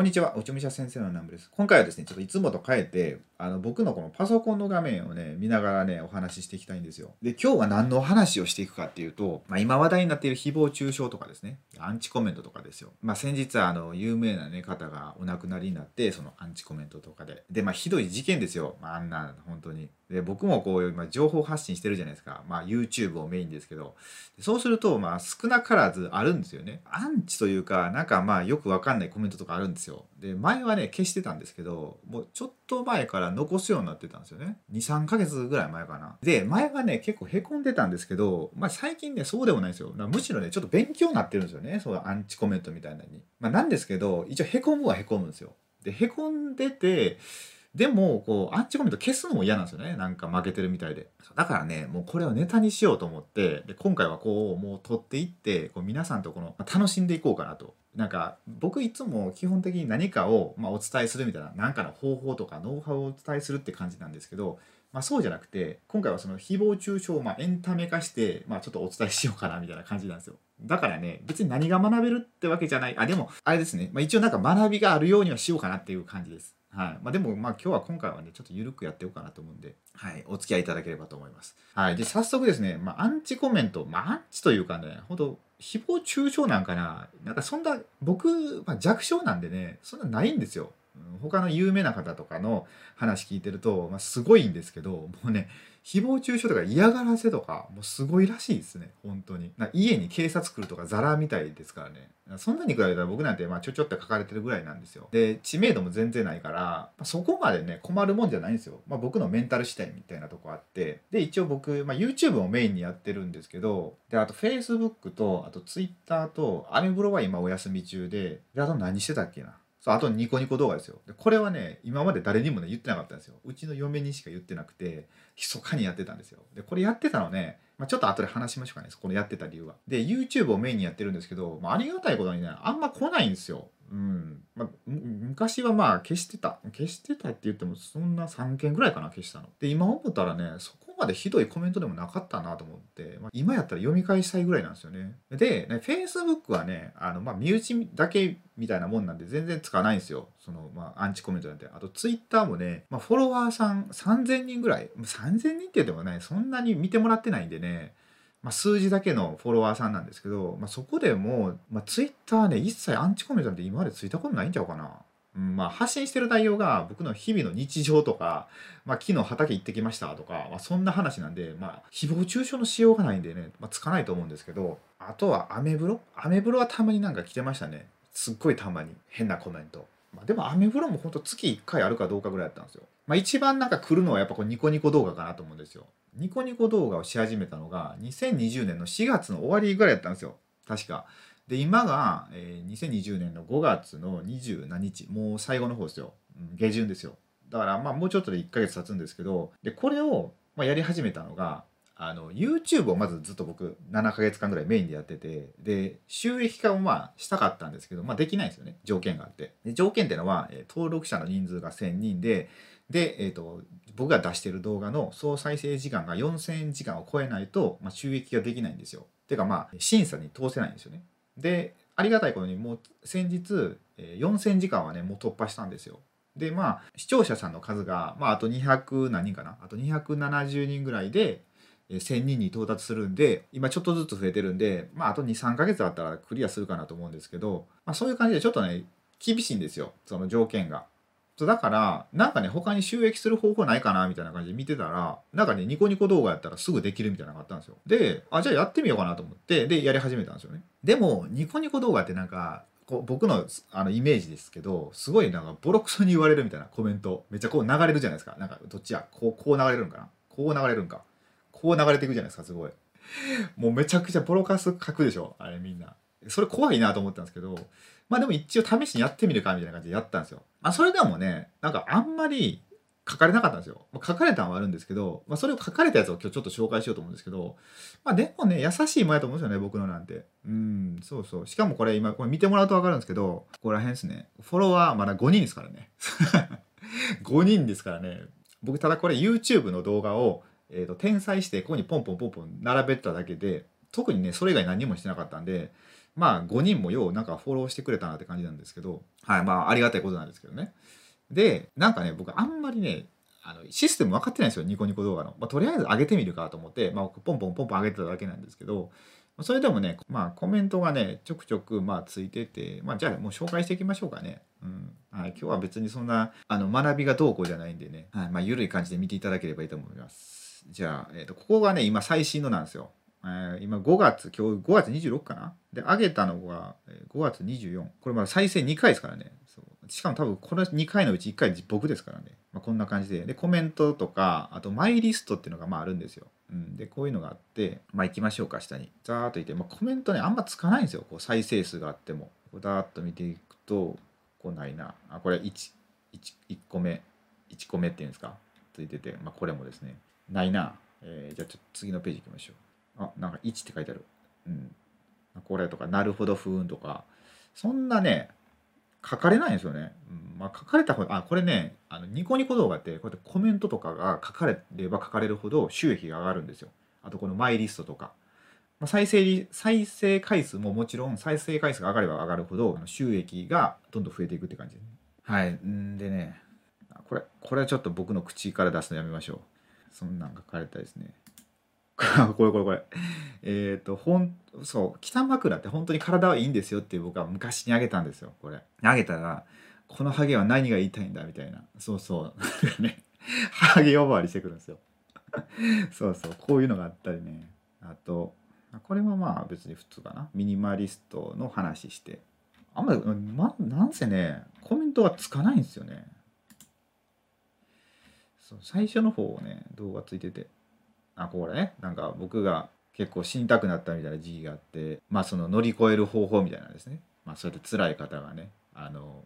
こんにちは、おちょみしゃ先生の南部です。今回はですね、ちょっといつもと変えて、僕のこのパソコンの画面をね、見ながらね、お話ししていきたいんですよ。で、今日は何の話をしていくかっていうと、今話題になっている誹謗中傷とかですね、アンチコメントとかですよ。先日は有名なね、方がお亡くなりになって、そのアンチコメントとかで。で、ひどい事件ですよ。あんな、本当に。で、僕もこう、今、情報発信してるじゃないですか。YouTube をメインですけど。そうすると、少なからずあるんですよね。アンチというか、なんかよくわかんないコメントとかあるんですよ。で前はね消してたんですけど、もうちょっと前から残すようになってたんですよね。23ヶ月ぐらい前かな。で前はね結構へこんでたんですけど、最近ねそうでもないんですよ。むしろねちょっと勉強になってるんですよね、そうアンチコメントみたいなのに。なんですけど一応へこむはへこむんですよ。でへこんでて、でもこうアンチコメント消すのも嫌なんですよね。なんか負けてるみたいで。だからねもうこれをネタにしようと思って、で今回はこうもう撮っていって、こう皆さんとこの楽しんでいこうかなと。なんか僕いつも基本的に何かをお伝えするみたいな、何かの方法とかノウハウをお伝えするって感じなんですけど、そうじゃなくて今回はその誹謗中傷をエンタメ化して、ちょっとお伝えしようかなみたいな感じなんですよ。だからね別に何が学べるってわけじゃない。でもあれですね、一応なんか学びがあるようにはしようかなっていう感じです。はい、でも今回はねちょっと緩くやってようかなと思うんで、はい、お付き合いいただければと思います。はい、で早速ですね、アンチコメント、アンチというかねほんと誹謗中傷なんかな、なんかそんな僕、弱小なんでねそんなないんですよ。他の有名な方とかの話聞いてると、すごいんですけど、もうね誹謗中傷とか嫌がらせとかもうすごいらしいですね。本当に家に警察来るとかザラみたいですからね。そんなに比べたら僕なんてちょちょって書かれてるぐらいなんですよ。で知名度も全然ないから、そこまでね困るもんじゃないんですよ。僕のメンタル次第みたいなとこあって、で一応僕、YouTube をメインにやってるんですけど、であと Facebook とあと Twitter とアメブロは今お休み中で、であと何してたっけな、そうあとニコニコ動画ですよ。でこれはね今まで誰にもね言ってなかったんですよ。うちの嫁にしか言ってなくて密かにやってたんですよ。でこれやってたのね、ちょっと後で話しましょうかね、このやってた理由は。で YouTube をメインにやってるんですけど、ありがたいことにねあんま来ないんですよ。うん、昔は消してたって言ってもそんな3件ぐらいかな消したの。で今思ったらねそこまでひどいコメントでもなかったなと思って、今やったら読み返したいぐらいなんですよね。でね Facebook はね身内だけみたいなもんなんで全然つかないんですよ、その、アンチコメントなんて。あと Twitter もね、フォロワーさん3000人ぐらい、3000人って言ってもねそんなに見てもらってないんでね、数字だけのフォロワーさんなんですけど、そこでも、ツイッターね一切アンチコメントなんて今までついたことないんちゃうかな。発信してる内容が僕の日々の日常とか、昨日畑行ってきましたとか、そんな話なんで、誹謗中傷のしようがないんでね、つかないと思うんですけど、あとはアメブロはたまになんか来てましたね。すっごいたまに変なコメント。でもアメブロもほんと月1回あるかどうかぐらいだったんですよ。一番なんか来るのはやっぱニコニコ動画かなと思うんですよ。ニコニコ動画をし始めたのが2020年の4月の終わりぐらいだったんですよ確か。で今が、2020年の5月の27日、もう最後の方ですよ、下旬ですよ。だからもうちょっとで1ヶ月経つんですけど、でこれを、やり始めたのがYouTube をまずずっと僕7ヶ月間ぐらいメインでやってて、で収益化をしたかったんですけど、できないんですよね、条件があって。で条件っていうのは、登録者の人数が1000人で、僕が出してる動画の総再生時間が4000時間を超えないと、収益ができないんですよ。てか審査に通せないんですよね。でありがたいことにもう先日、4000時間はねもう突破したんですよ。で視聴者さんの数が、あと200何人かな、あと270人ぐらいで1000人に到達するんで、今ちょっとずつ増えてるんで、あと 2,3 ヶ月だったらクリアするかなと思うんですけど、そういう感じでちょっとね厳しいんですよその条件が。だからなんかね他に収益する方法ないかなみたいな感じで見てたら、なんかねニコニコ動画やったらすぐできるみたいなのがあったんですよ。でじゃあやってみようかなと思って、でやり始めたんですよね。でもニコニコ動画ってなんか僕のイメージですけど、すごいなんかボロクソに言われるみたいなコメントめっちゃこう流れるじゃないですか。なんかどっちやこう流れるんかな、こう流れるんか、こう流れていくじゃないですか。すごいもうめちゃくちゃボロカス書くでしょあれ。みんなそれ怖いなと思ったんですけど、でも一応試しにやってみるかみたいな感じでやったんですよ。それでもねなんかあんまり書かれなかったんですよ。書かれたのはあるんですけど、それを書かれたやつを今日ちょっと紹介しようと思うんですけど、でもね優しいもんやと思うんですよね僕のなんて。そうそう。しかもこれ今これ見てもらうと分かるんですけど、ここら辺ですね、フォロワーまだ5人ですからね5人ですからね。僕ただこれ YouTube の動画を転載してここにポンポンポンポン並べてただけで、特にねそれ以外何もしてなかったんで、まあ5人もようなんかフォローしてくれたなって感じなんですけど、はい、まあありがたいことなんですけどね。でなんかね、僕あんまりねシステム分かってないんですよ、ニコニコ動画の。まあ、とりあえず上げてみるかと思って、まあ、ポンポンポンポン上げてただけなんですけど、それでもね、まあ、コメントがねちょくちょくまあついてて、まあ、じゃあもう紹介していきましょうかね。うん、はい、今日は別にそんな学びがどうこうじゃないんでね、はい、まあ、緩い感じで見ていただければいいと思います。じゃあ、ここがね今最新のなんですよ。今今日5月26かなで上げたのが5月24、これまだ再生2回ですからね。そうしかも多分この2回のうち1回僕ですからね。まあ、こんな感じでコメントとかあとマイリストっていうのがまああるんですよ。うん、でこういうのがあってまあ行きましょうか、下にザーッといて、まあ、コメントねあんまつかないんですよ、こう再生数があっても。こうダーッと見ていくとこうないなあ、これ1個目っていうんですかついてて、まあ、これもですねないな。じゃあちょっと次のページ行きましょう。あ、なんか1って書いてある。うん。これとか、なるほど、ふーんとか、そんなね、書かれないんですよね。うん、まあ、書かれた方が、あ、これね、ニコニコ動画って、こうやってコメントとかが書かれれば書かれるほど収益が上がるんですよ。あと、このマイリストとか。まあ、再生回数ももちろん、再生回数が上がれば上がるほど、収益がどんどん増えていくって感じですね。はい。んでね、これはちょっと僕の口から出すのやめましょう。そんなん書かれたですね。これ。そう、北枕って本当に体はいいんですよって僕は昔にあげたんですよ、これ。あげたら、このハゲは何が言いたいんだみたいな。そうそう。ね、ハゲ呼ばわりしてくるんですよ。そうそう、こういうのがあったりね。あと、これはまあ別に普通かな。ミニマリストの話して。あんまり、なんせね、コメントがつかないんですよね。そう、最初の方ね、動画ついてて。あ、これね、なんか僕が結構死にたくなったみたいな時期があって、まあその乗り越える方法みたいなんですね。まあそうやって辛い方がね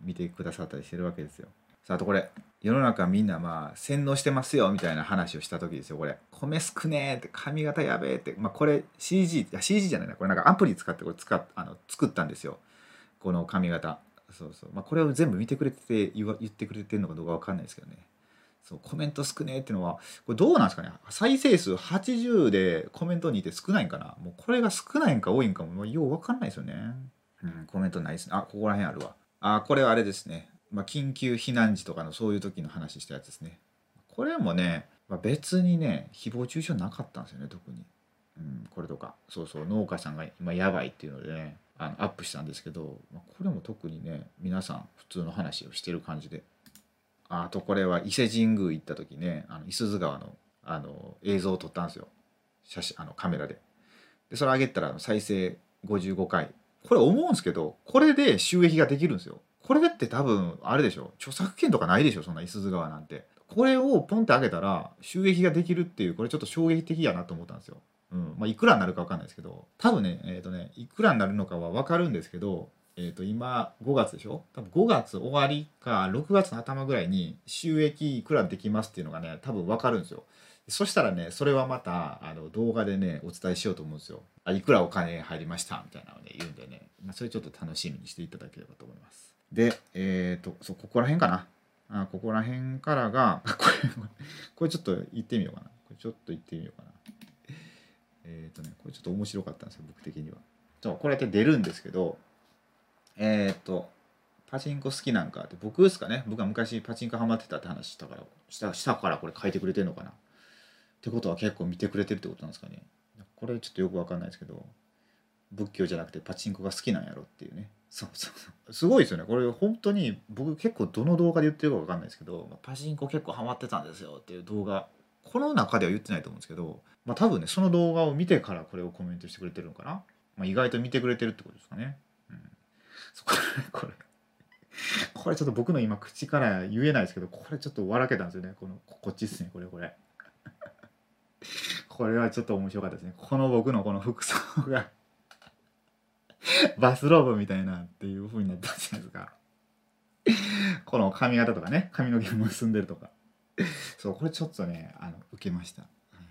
見てくださったりしてるわけですよ。さあ、あとこれ、世の中みんなまあ洗脳してますよみたいな話をした時ですよ。これ米少ねえって髪型やべえって、まあこれ CG じゃないな、これなんかアプリ使ってこれ作ったんですよ、この髪型。そうそう、まあこれを全部見てくれてて言ってくれてるのかどうかわかんないですけどね。そう、コメント少ねえっていうのはこれどうなんですかね。再生数80でコメントにいて少ないんかな、もうこれが少ないんか多いんかもよう分かんないですよね。うん、コメントないですね。あ、ここら辺あるわ。あ、これはあれですね、まあ、緊急避難時とかのそういう時の話したやつですね。これもね、まあ、別にね誹謗中傷なかったんですよね、特に。うん、これとか、そうそう、農家さんが今やばいっていうのでねアップしたんですけど、まあ、これも特にね皆さん普通の話をしてる感じで。あとこれは伊勢神宮行った時ね、伊豆川の映像を撮ったんですよ、写真カメラで。でそれ上げたら再生55回。これ思うんですけど、これで収益ができるんですよ。これだって多分あれでしょ、著作権とかないでしょ、そんな伊豆川なんて。これをポンって上げたら収益ができるっていう、これちょっと衝撃的やなと思ったんですよ。うん、まあいくらになるか分かんないですけど、多分ねいくらになるのかは分かるんですけど、今5月でしょ、多分5月終わりか6月の頭ぐらいに収益いくらできますっていうのがね多分分かるんですよ。そしたらね、それはまた動画でねお伝えしようと思うんですよ。あ、いくらお金入りましたみたいなのをね言うんでね、まあ、それちょっと楽しみにしていただければと思います。でそう、ここら辺かな。あ、ここら辺からがこれちょっと言ってみようかな。これちょっと面白かったんですよ、僕的には。そう、これって出るんですけど、パチンコ好きなんかって僕ですかね。僕は昔パチンコハマってたって話したからこれ書いてくれてるのかな。ってことは結構見てくれてるってことなんですかね。これちょっとよくわかんないですけど、仏教じゃなくてパチンコが好きなんやろっていうね。そうそうそう。すごいですよね。これ本当に僕結構どの動画で言ってるかわかんないですけど、パチンコ結構ハマってたんですよっていう動画、この中では言ってないと思うんですけど、まあ多分ね、その動画を見てからこれをコメントしてくれてるのかな。まあ、意外と見てくれてるってことですかね。これちょっと僕の今口から言えないですけど、これちょっと笑けたんですよね。こっちですね、これこれはちょっと面白かったですね。この僕のこの服装がバスローブみたいなっていう風になったじゃないですか。この髪型とかね、髪の毛結んでるとか、そう、これちょっとね受けました。は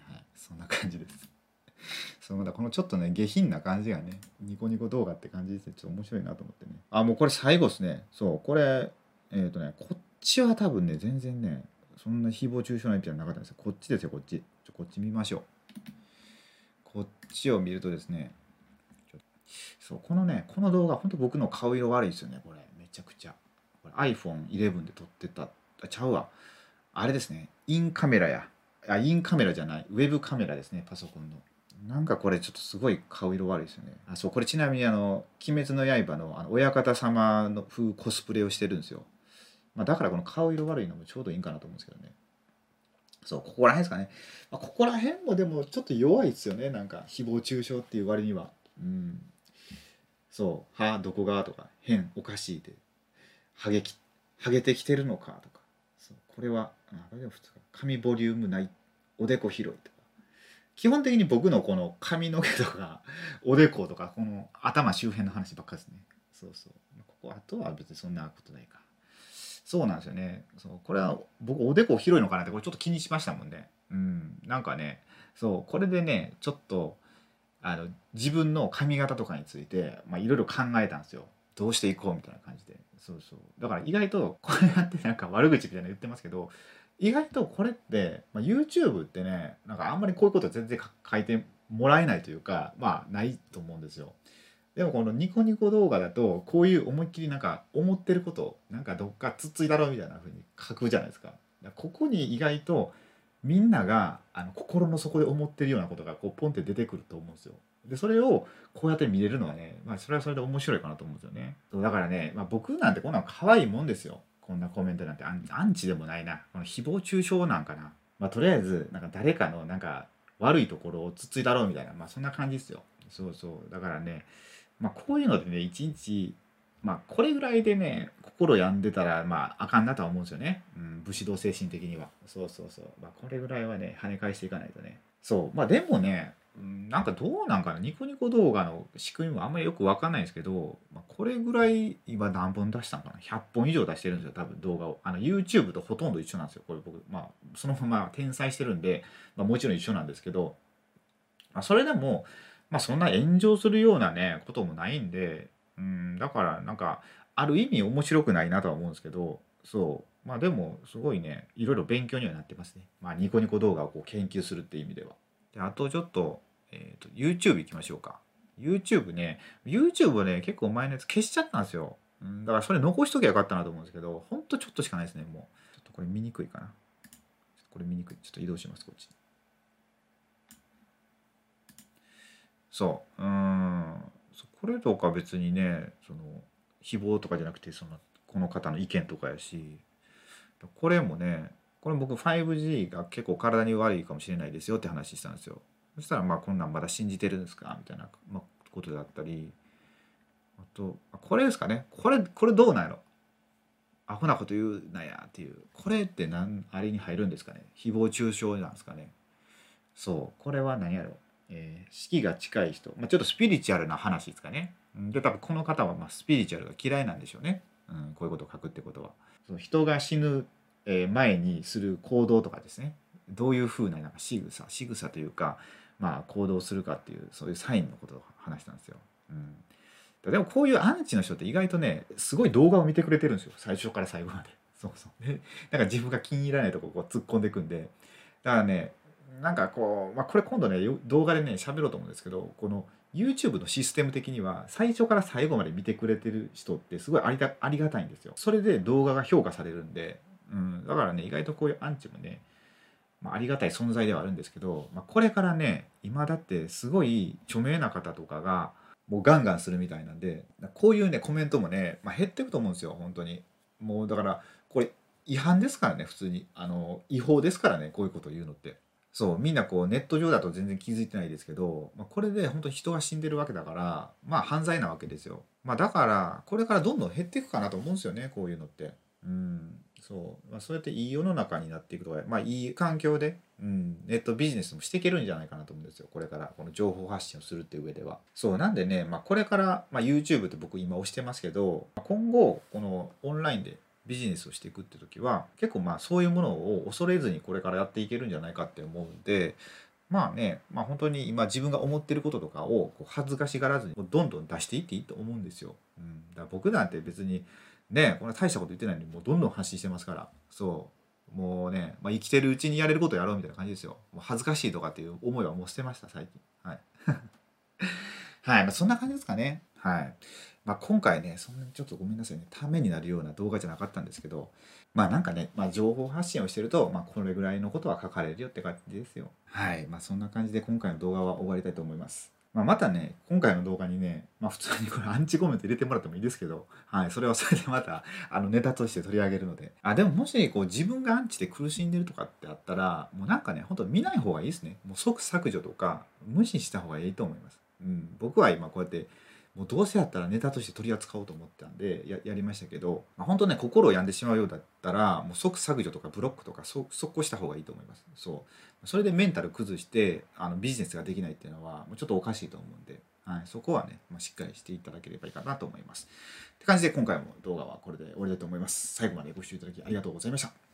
いはい、そんな感じです。そう、まだこのちょっとね下品な感じがねニコニコ動画って感じでちょっと面白いなと思ってね。あ、もうこれ最後ですね。そう、これこっちは多分ね全然ねそんな誹謗中傷のエピソードなかったんですよ。こっちですよ、こっち。こっち見ましょう。こっちを見るとですね、そう、このね、この動画、ほんと僕の顔色悪いですよね、これ。めちゃくちゃ。iPhone11 で撮ってた、ちゃうわ。あれですね、インカメラや。あ、インカメラじゃない、ウェブカメラですね、パソコンの。なんかこれちょっとすごい顔色悪いですよね。あ、そう、これちなみに鬼滅の刃の親方様の風コスプレをしてるんですよ。まあ、だからこの顔色悪いのもちょうどいいんかなと思うんですけどね。そう、ここら辺ですかね。まあ、ここら辺もでもちょっと弱いですよね。なんか誹謗中傷っていう割には。うん。そう、は、どこがとか、変、おかしいで、ハゲてきてるのかとか。そう、これは、あ、これでも普通か。髪ボリュームない、おでこ広いとか。基本的に僕のこの髪の毛とか、おでことか、この頭周辺の話ばっかですね。そうそう。ここ、あとは別にそんなことないか。そうなんですよね。そう、これは僕おでこ広いのかなってこれちょっと気にしましたもんね。うん、なんかね、そう、これでね、ちょっと自分の髪型とかについていろいろ考えたんですよ。どうしていこうみたいな感じで。そうそう。だから意外とこれやってなんか悪口みたいなの言ってますけど、意外とこれって、まあ、YouTube ってね、なんかあんまりこういうこと全然書いてもらえないというか、まあないと思うんですよ。でもこのニコニコ動画だとこういう思いっきりなんか思ってることなんかどっかつっついだろうみたいな風に書くじゃないですか。ここに意外とみんなが心の底で思ってるようなことがこうポンって出てくると思うんですよ。でそれをこうやって見れるのはね、まあ、それはそれで面白いかなと思うんですよね。だからね、まあ、僕なんてこんなの可愛いもんですよ。こんなコメントなんてアンチでもないな、この誹謗中傷なんかな、まあ、とりあえずなんか誰かのなんか悪いところをつっついだろうみたいな、まあ、そんな感じですよ。そうそう。だからね、まあ、こういうのでね、一日、まあ、これぐらいでね、心病んでたら、まあ、あかんなとは思うんですよね。うん、武士道精神的には。そうそうそう。まあ、これぐらいはね、跳ね返していかないとね。そう。まあ、でもね、なんかどうなんかな、ニコニコ動画の仕組みもあんまりよくわかんないんですけど、まあ、これぐらい、今何本出したんかな ?100 本以上出してるんですよ、多分動画を。YouTube とほとんど一緒なんですよ、これ僕。まあ、そのまま転載してるんで、まあ、もちろん一緒なんですけど、まあ、それでも、まあそんな炎上するようなねこともないんで、うん、だからなんかある意味面白くないなとは思うんですけど、そう、まあでもすごいね、いろいろ勉強にはなってますね。まあニコニコ動画をこう研究するっていう意味では。で、あとちょっと、YouTube 行きましょうか。YouTube ね、YouTube をね結構前のやつ消しちゃったんですよ。うん、だからそれ残しときゃよかったなと思うんですけど、ほんとちょっとしかないですね、もう。ちょっとこれ見にくいかな。これ見にくい。ちょっと移動します、こっち。そう、これとか別にね、その誹謗とかじゃなくて、そのこの方の意見とかやし、これもね、これ僕 5G が結構体に悪いかもしれないですよって話したんですよ。そしたら、まあこんなんまだ信じてるんですかみたいなことだったり、あとこれですかね、これどうなんやろ、アホなこと言うなやっていう、これってあれに入るんですかね、誹謗中傷なんですかね。そう、これは何やろ、式が近い人、まあ、ちょっとスピリチュアルな話ですかね。で、多分この方はまあスピリチュアルが嫌いなんでしょうね。うん、こういうことを書くってことは。その人が死ぬ前にする行動とかですね。どういうふうな仕草というか、まあ、行動をするかっていう、そういうサインのことを話したんですよ。うん、でもこういうアンチの人って意外とね、すごい動画を見てくれてるんですよ。最初から最後まで。そうそう。で、なんか自分が気に入らないとこをこう突っ込んでいくんで。だからね、なんかこう、まあ、これ今度ね動画でね喋ろうと思うんですけど、この YouTube のシステム的には最初から最後まで見てくれてる人ってすごいありがたいんですよ。それで動画が評価されるんで、うん、だからね意外とこういうアンチもね、まあ、ありがたい存在ではあるんですけど、まあ、これからね今だってすごい著名な方とかがもうガンガンするみたいなんで、こういうねコメントもね、まあ、減っていくと思うんですよ本当に。もうだからこれ違反ですからね、普通に違法ですからね、こういうことを言うのって。そう、みんなこうネット上だと全然気づいてないですけど、まあ、これで本当に人が死んでるわけだから、まあ犯罪なわけですよ。まあだから、これからどんどん減っていくかなと思うんですよね、こういうのって。うん、そう。まあそうやっていい世の中になっていくとか、まあいい環境で、うん、ネットビジネスもしていけるんじゃないかなと思うんですよ、これから。この情報発信をするっていう上では。そう、なんでね、まあこれから、まあ YouTube って僕今押してますけど、今後、このオンラインで、ビジネスをしていくって時は結構まあそういうものを恐れずにこれからやっていけるんじゃないかって思うんで、まあね、まあ、本当に今自分が思ってることとかをこう恥ずかしがらずにどんどん出していっていいと思うんですよ。うん、だから僕なんて別にねこんな大したこと言ってないのにもうどんどん発信してますから、そうもうね、まあ、生きてるうちにやれることをやろうみたいな感じですよ。もう恥ずかしいとかっていう思いはもう捨てました最近。はいはい、まあ、そんな感じですかね。はい。まあ、今回ね、そんなにちょっとごめんなさいね、ためになるような動画じゃなかったんですけど、まあなんかね、まあ、情報発信をしてると、まあ、これぐらいのことは書かれるよって感じですよ。はい。まあ、そんな感じで今回の動画は終わりたいと思います。まあ、またね、今回の動画にね、まあ、普通にこれアンチコメント入れてもらってもいいですけど、はい、それはそれでまたネタとして取り上げるので。あ、でももしこう自分がアンチで苦しんでるとかってあったら、もうなんかね、ほんと見ない方がいいですね。もう即削除とか、無視した方がいいと思います。うん、僕は今こうやって、もうどうせやったらネタとして取り扱おうと思ったんで やりましたけど、まあ、本当ね、心を病んでしまうようだったら、もう即削除とかブロックとか即行した方がいいと思います。そう。それでメンタル崩して、ビジネスができないっていうのは、もうちょっとおかしいと思うんで、はい、そこはね、まあ、しっかりしていただければいいかなと思います。って感じで今回も動画はこれで終わりだと思います。最後までご視聴いただきありがとうございました。